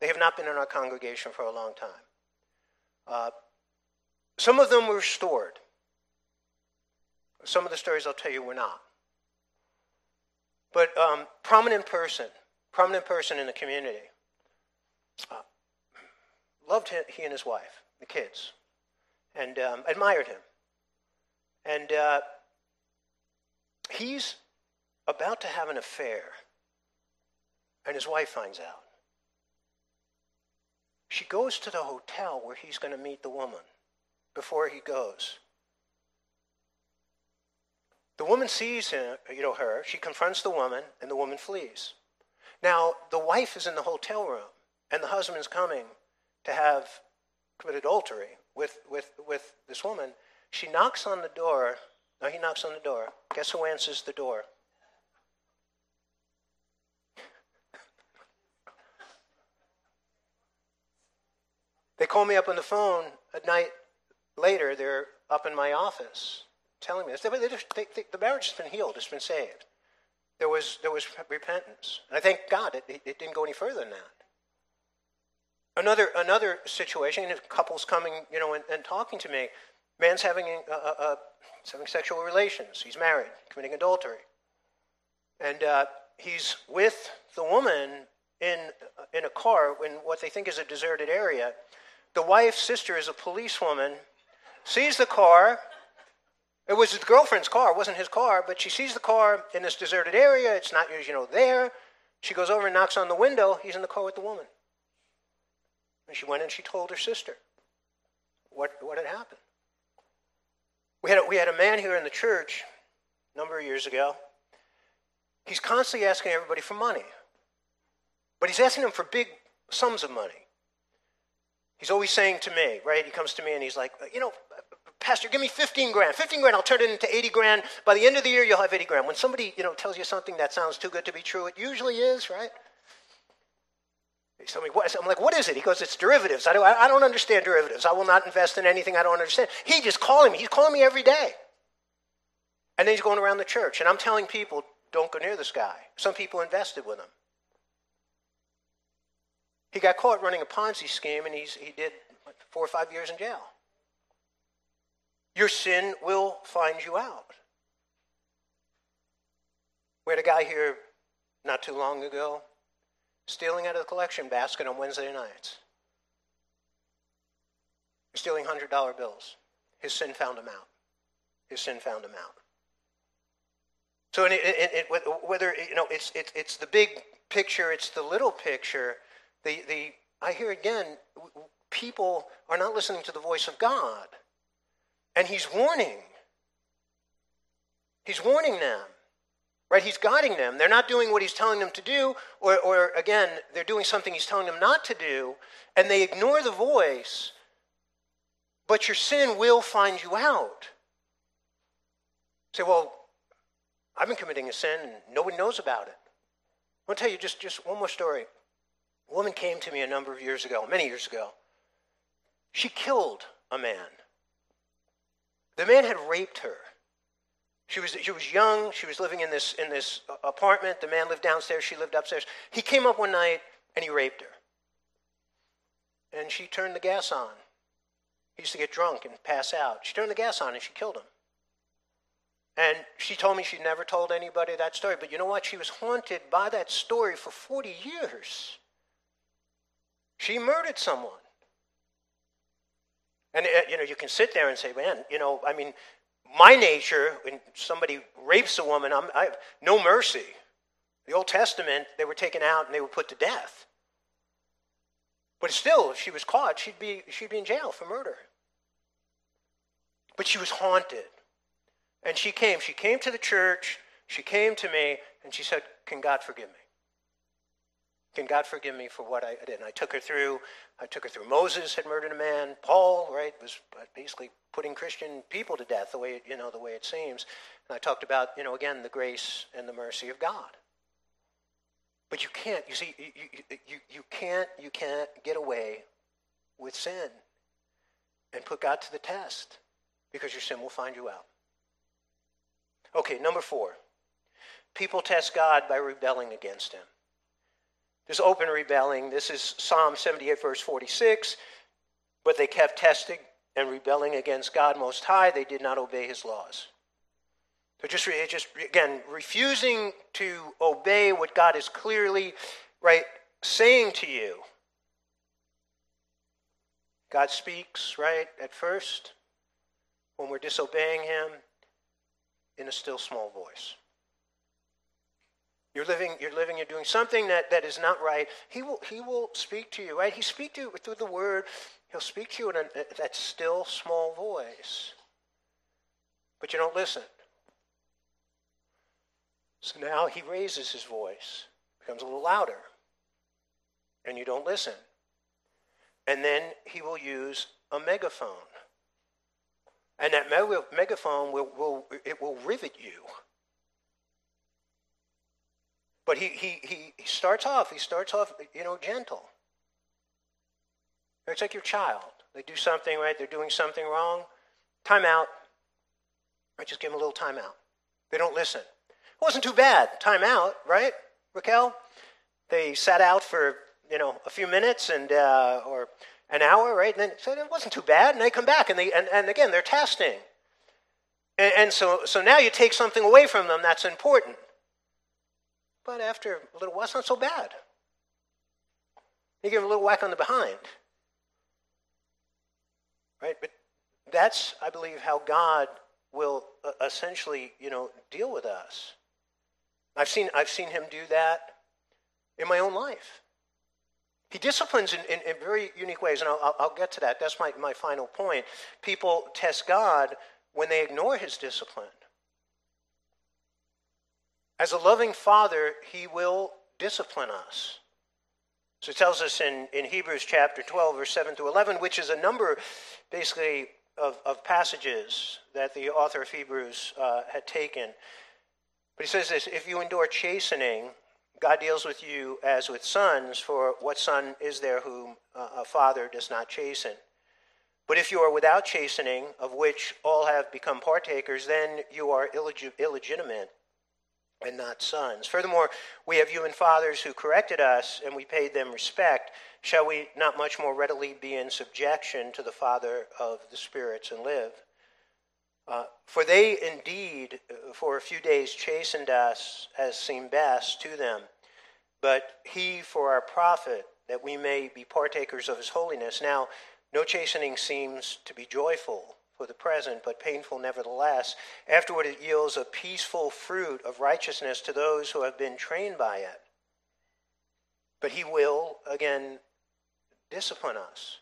They have not been in our congregation for a long time. Uh, some of them were restored. Some of the stories I'll tell you were not. But um, prominent person, prominent person in the community. Uh, loved him, he and his wife, the kids, and um, admired him. And uh, he's about to have an affair, and his wife finds out. She goes to the hotel where he's going to meet the woman before he goes. The woman sees him, you know, her. She confronts the woman, and the woman flees. Now, the wife is in the hotel room, and the husband is coming to have committed adultery with, with, with this woman. She knocks on the door. No, he knocks on the door. Guess who answers the door? They call me up on the phone a night later. They're up in my office telling me this. They, they just, they, they, the marriage has been healed. It's been saved. There was, there was repentance. And I thank God it, it, it didn't go any further than that. Another, another situation, couples coming, you know, and, and talking to me. Man's having, uh, uh, having sexual relations. He's married, committing adultery. And uh, he's with the woman in, in a car in what they think is a deserted area. The wife's sister is a policewoman, sees the car. It was his girlfriend's car. It wasn't his car, but she sees the car in this deserted area. It's not, you know, there. She goes over and knocks on the window. He's in the car with the woman. And she went and she told her sister what, what had happened. We had, a, we had a man here in the church a number of years ago. He's constantly asking everybody for money. But he's asking them for big sums of money. He's always saying to me, right? He comes to me and he's like, you know, Pastor, give me fifteen grand. fifteen grand, I'll turn it into eighty grand. By the end of the year, you'll have eighty grand. When somebody, you know, tells you something that sounds too good to be true, it usually is, right? He's telling me, what? I'm like, what is it? He goes, it's derivatives. I don't, I don't understand derivatives. I will not invest in anything I don't understand. He's just calling me. He's calling me every day. And then he's going around the church. And I'm telling people, don't go near this guy. Some people invested with him. He got caught running a Ponzi scheme, and he's, he did like, four or five years in jail. Your sin will find you out. We had a guy here not too long ago, stealing out of the collection basket on Wednesday nights. Stealing one hundred dollar bills. His sin found him out. His sin found him out. So it, it, it, whether, you know, it's, it, it's the big picture, it's the little picture, the, the I hear again, people are not listening to the voice of God. And he's warning. He's warning them. Right? He's guiding them. They're not doing what he's telling them to do, or, or again, they're doing something he's telling them not to do, and they ignore the voice, but your sin will find you out. You say, well, I've been committing a sin, and no one knows about it. I want to tell you just, just one more story. A woman came to me a number of years ago, many years ago. She killed a man. The man had raped her. She was she was young. She was living in this in this apartment. The man lived downstairs. She lived upstairs. He came up one night and he raped her. And she turned the gas on. He used to get drunk and pass out. She turned the gas on and she killed him. And she told me she never told anybody that story. But you know what? She was haunted by that story for forty years. She murdered someone. And, you know, you can sit there and say, man, you know, I mean, my nature, when somebody rapes a woman, I'm, I have no mercy. The Old Testament, they were taken out and they were put to death. But still, if she was caught, she'd be, she'd be in jail for murder. But she was haunted. And she came. She came to the church. She came to me, and she said, can God forgive me? Can God forgive me for what I did? And I took her through. I took her through. Moses had murdered a man. Paul, right, was basically putting Christian people to death the way, you know, the way it seems. And I talked about, you know, again, the grace and the mercy of God. But you can't, you see, you, you, you, you can't, you can't get away with sin and put God to the test because your sin will find you out. Okay, number four. People test God by rebelling against him. This open rebelling, this is Psalm seventy-eight, verse forty-six. But they kept testing and rebelling against God Most High. They did not obey his laws. So just, just again, refusing to obey what God is clearly, right, saying to you. God speaks, right, at first, when we're disobeying him, in a still small voice. You're living, you're living, you're doing something that, that is not right. He will, he will speak to you, right? He speaks to you through the word. He'll speak to you in a, that still small voice. But you don't listen. So now he raises his voice, becomes a little louder, and you don't listen. And then he will use a megaphone. And that megaphone will, will it will rivet you. But he, he he he starts off, he starts off, you know, gentle. It's like your child. They do something, right? They're doing something wrong. Time out. Right? Just give them a little time out. They don't listen. It wasn't too bad. Time out, right, Raquel? They sat out for, you know, a few minutes and uh, or an hour, right? And then said it wasn't too bad. And they come back and they and, and again they're testing. And, and so so now you take something away from them that's important. But after a little while, it's not so bad. You give him a little whack on the behind. Right? But that's, I believe, how God will essentially, you know, deal with us. I've seen, I've seen him do that in my own life. He disciplines in, in, in very unique ways, and I'll, I'll get to that. That's my, my final point. People test God when they ignore his discipline. As a loving father, he will discipline us. So it tells us in, in Hebrews chapter twelve, verse seven through eleven, which is a number, basically, of, of passages that the author of Hebrews uh, had taken. But he says this, if you endure chastening, God deals with you as with sons, for what son is there whom uh, a father does not chasten? But if you are without chastening, of which all have become partakers, then you are illeg- illegitimate. And not sons. Furthermore, we have human fathers who corrected us, and we paid them respect. Shall we not much more readily be in subjection to the Father of the spirits and live? Uh, for they indeed, for a few days, chastened us as seemed best to them, but he for our profit, that we may be partakers of his holiness. Now, no chastening seems to be joyful for the present, but painful nevertheless. Afterward it yields a peaceful fruit of righteousness to those who have been trained by it. But he will, again, discipline us.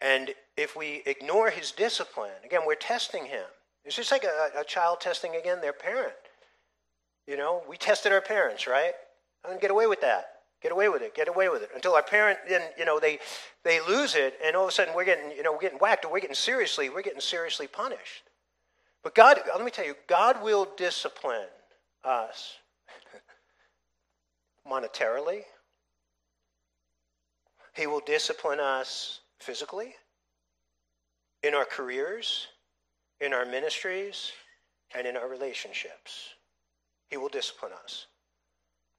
And if we ignore his discipline, again, we're testing him. It's just like a, a child testing, again, their parent. You know, we tested our parents, right? I'm going to get away with that. Get away with it. Get away with it. Until our parent, then, you know, they they lose it, and all of a sudden we're getting, you know, we're getting whacked, or we're getting seriously, we're getting seriously punished. But God, let me tell you, God will discipline us monetarily. He will discipline us physically, in our careers, in our ministries, and in our relationships. He will discipline us.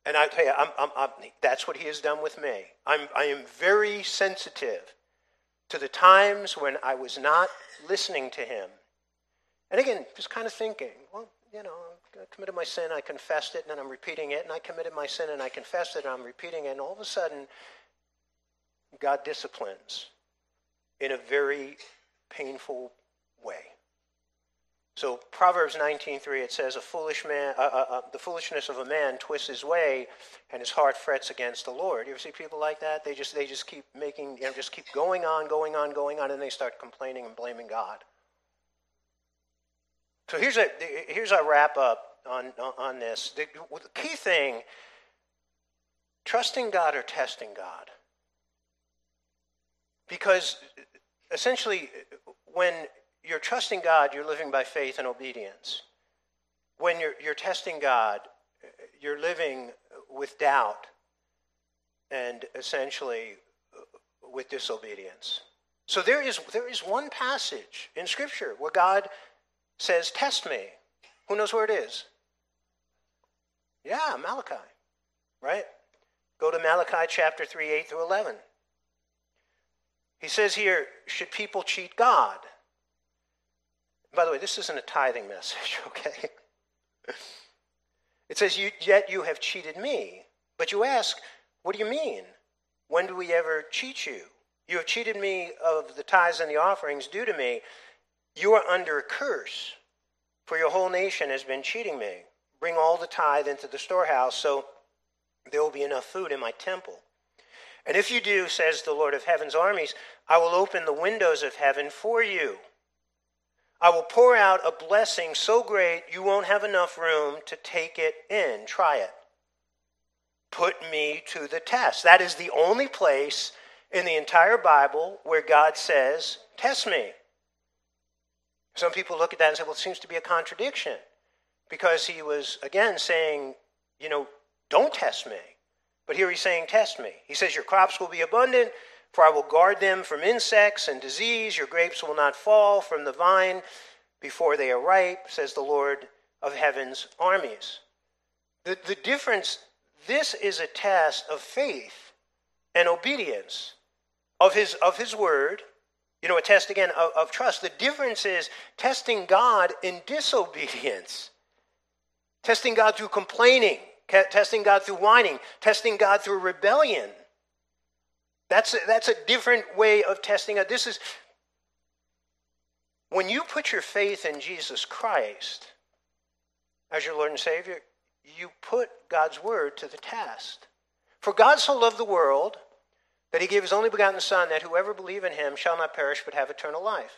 And I tell you, I'm, I'm, I'm, that's what he has done with me. I'm, I am very sensitive to the times when I was not listening to him. And again, just kind of thinking, well, you know, I committed my sin, I confessed it, and then I'm repeating it, and I committed my sin, and I confessed it, and I'm repeating it, and all of a sudden, God disciplines in a very painful way. So Proverbs nineteen three, it says, "A foolish man, uh, uh, uh, the foolishness of a man twists his way, and his heart frets against the Lord." You ever see people like that? They just they just keep making, you know, just keep going on, going on, going on, and they start complaining and blaming God. So here's a here's our wrap up on on this. The key thing: trusting God or testing God, because essentially when you're trusting God, you're living by faith and obedience. When you're, you're testing God, you're living with doubt and essentially with disobedience. So there is, there is one passage in Scripture where God says, "Test me." Who knows where it is? Yeah, Malachi, right? Go to Malachi chapter three, eight through eleven. He says here, should people cheat God? By the way, this isn't a tithing message, okay? It says, "Yet you have cheated me." But you ask, what do you mean? When do we ever cheat you? You have cheated me of the tithes and the offerings due to me. You are under a curse, for your whole nation has been cheating me. Bring all the tithe into the storehouse, so there will be enough food in my temple. And if you do, says the Lord of heaven's armies, I will open the windows of heaven for you. I will pour out a blessing so great you won't have enough room to take it in. Try it. Put me to the test. That is the only place in the entire Bible where God says, test me. Some people look at that and say, well, it seems to be a contradiction, because he was, again, saying, you know, don't test me. But here he's saying, test me. He says, your crops will be abundant, for I will guard them from insects and disease. Your grapes will not fall from the vine before they are ripe, says the Lord of heaven's armies. The, the difference, this is a test of faith and obedience of his, of his word. You know, a test, again, of, of trust. The difference is testing God in disobedience. Testing God through complaining. Testing God through whining. Testing God through rebellion. That's a, that's a different way of testing. This is, when you put your faith in Jesus Christ as your Lord and Savior, you put God's word to the test. For God so loved the world that he gave his only begotten Son, that whoever believes in him shall not perish but have eternal life.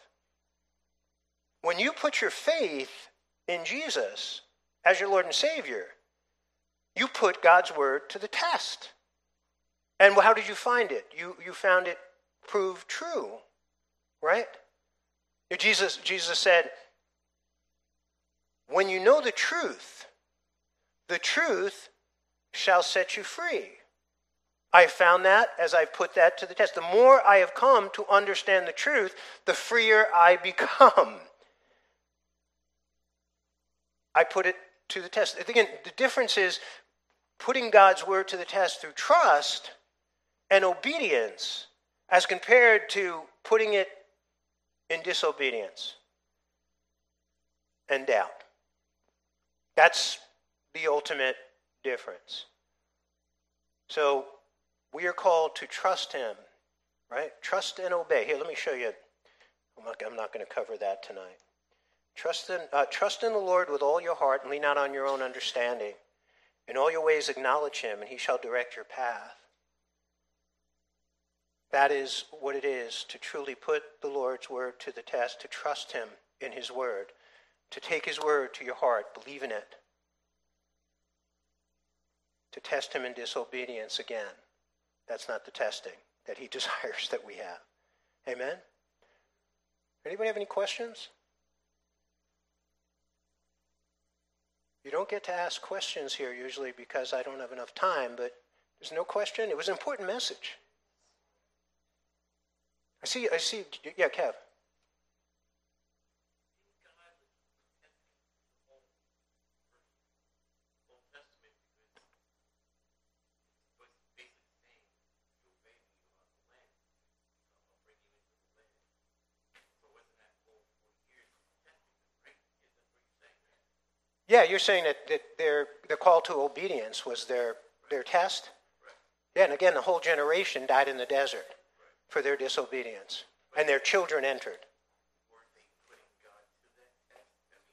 When you put your faith in Jesus as your Lord and Savior, you put God's word to the test. And how did you find it? You you found it proved true, right? Jesus, Jesus said, when you know the truth, the truth shall set you free. I have found that as I've put that to the test. The more I have come to understand the truth, the freer I become. I put it to the test. Again, the difference is putting God's word to the test through trust and obedience as compared to putting it in disobedience and doubt. That's the ultimate difference. So we are called to trust him, right? Trust and obey. Here, let me show you. I'm not, I'm not going to cover that tonight. Trust in, uh, trust in the Lord with all your heart and lean not on your own understanding. In all your ways acknowledge him, and he shall direct your path. That is what it is to truly put the Lord's word to the test, to trust him in his word, to take his word to your heart, believe in it, to test him in disobedience again. That's not the testing that he desires that we have. Amen? Anybody have any questions? You don't get to ask questions here usually because I don't have enough time, but there's no question. It was an important message. I see, I see, yeah, Kev. Yeah, you're saying that, that their the call to obedience was their, their test? Right. Yeah, and again, the whole generation died in the desert right. for their disobedience, but and their children entered. Weren't they putting God to that test? I mean,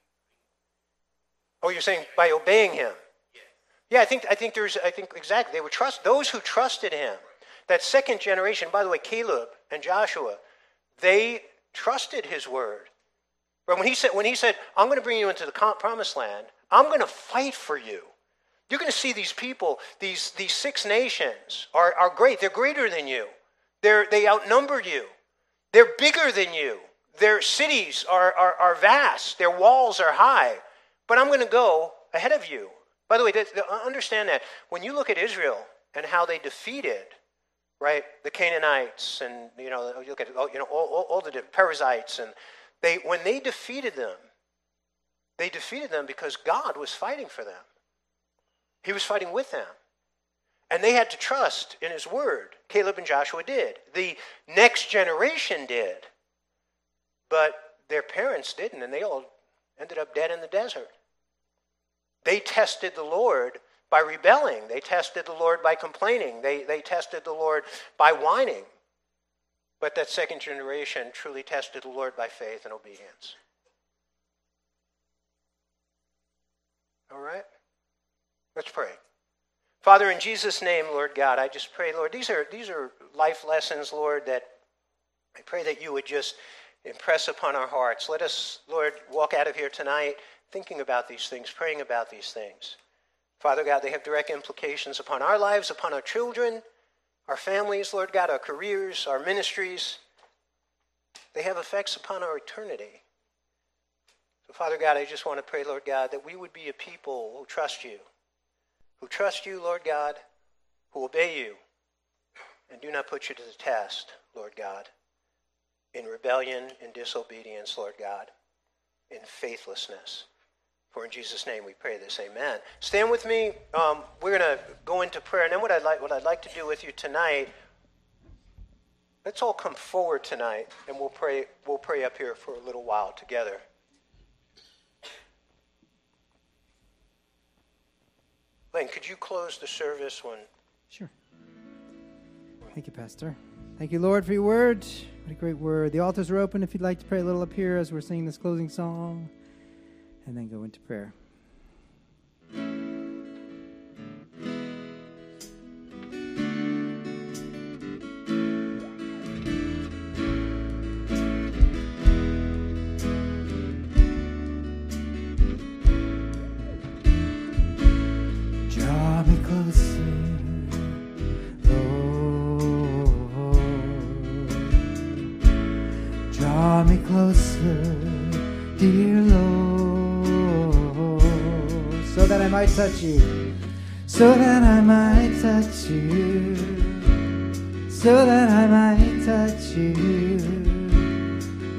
oh, you're saying by obeying him? Yes. Yeah, I think I think there's I think exactly they were trust those who trusted him. Right. That second generation, by the way, Caleb and Joshua, they trusted his word. But when he said, when he said, I'm going to bring you into the promised land, I'm going to fight for you. You're going to see these people, these, these six nations are, are great. They're greater than you. They're, they outnumber you. They're bigger than you. Their cities are, are, are vast. Their walls are high. But I'm going to go ahead of you. By the way, th- th- understand that. When you look at Israel and how they defeated, right, the Canaanites and, you know, you look at you know, all, all, all the Perizzites and, They, when they defeated them, they defeated them because God was fighting for them. He was fighting with them. And they had to trust in his word. Caleb and Joshua did. The next generation did. But their parents didn't, and they all ended up dead in the desert. They tested the Lord by rebelling. They tested the Lord by complaining. They, they tested the Lord by whining. But that second generation truly tested the Lord by faith and obedience. All right? Let's pray. Father, in Jesus' name, Lord God, I just pray, Lord, these are these are life lessons, Lord, that I pray that you would just impress upon our hearts. Let us, Lord, walk out of here tonight thinking about these things, praying about these things. Father God, they have direct implications upon our lives, upon our children, our families, Lord God, our careers, our ministries, they have effects upon our eternity. So, Father God, I just want to pray, Lord God, that we would be a people who trust you, who trust you, Lord God, who obey you, and do not put you to the test, Lord God, in rebellion, in disobedience, Lord God, in faithlessness. For in Jesus' name we pray this, amen. Stand with me. Um, we're going to go into prayer. And then what I'd like what I'd like to do with you tonight, let's all come forward tonight, and we'll pray, we'll pray up here for a little while together. Lynn, could you close the service when... Sure. Thank you, Pastor. Thank you, Lord, for your word. What a great word. The altars are open if you'd like to pray a little up here as we're singing this closing song. And then go into prayer. Draw me closer, Lord. Draw me closer, dear Lord. So that I might touch you, so that I might touch you, so that I might touch you.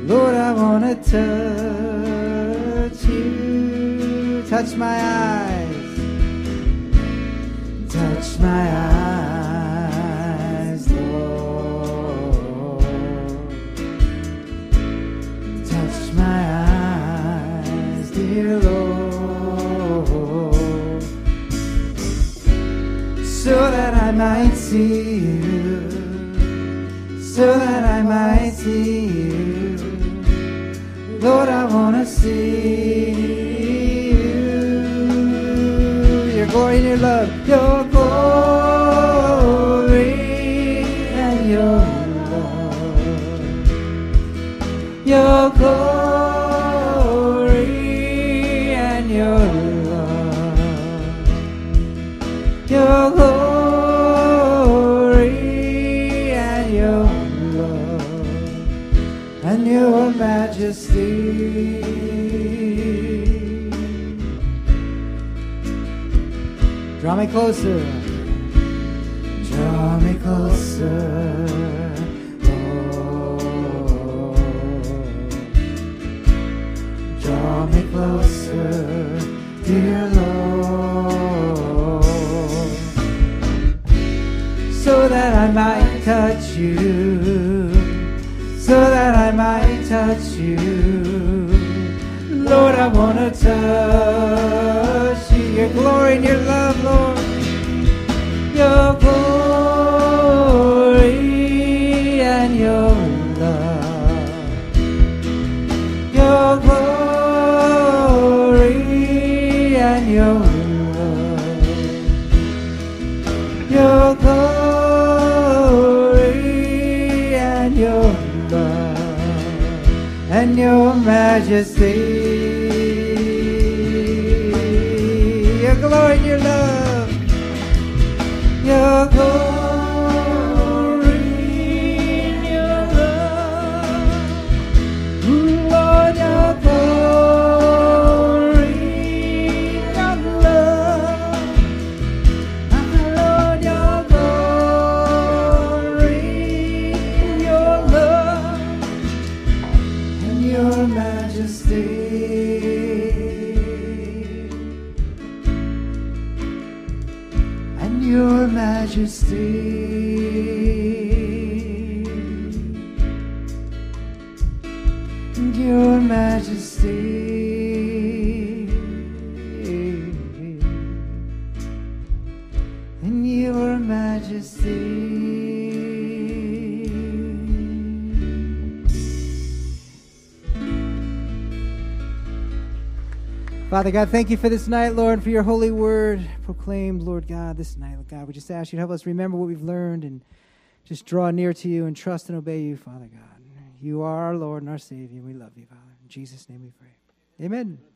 Lord, I wanna touch you. Touch my eyes, touch my eyes, Lord. Touch my eyes, dear Lord. So that I might see you, so that I might see you. Lord, I wanna see you. Your glory and your love, your glory and your your glory and your love, your glory and your love, and your majesty. Draw me closer, draw me closer. Draw me closer, dear Lord, so that I might touch you, so that I might touch you. Lord, I want to touch you, your glory and your love, Lord, your glory and your love, your glory. Your love, your glory and your love, and your majesty, your glory and your love, your glory and your love, Lord, your glory. Majesty, your majesty, and your majesty. Father God, thank you for this night, Lord, for your holy word proclaimed, Lord God, this night. God, we just ask you to help us remember what we've learned and just draw near to you and trust and obey you, Father God. You are our Lord and our Savior. We love you, Father. In Jesus' name we pray. Amen.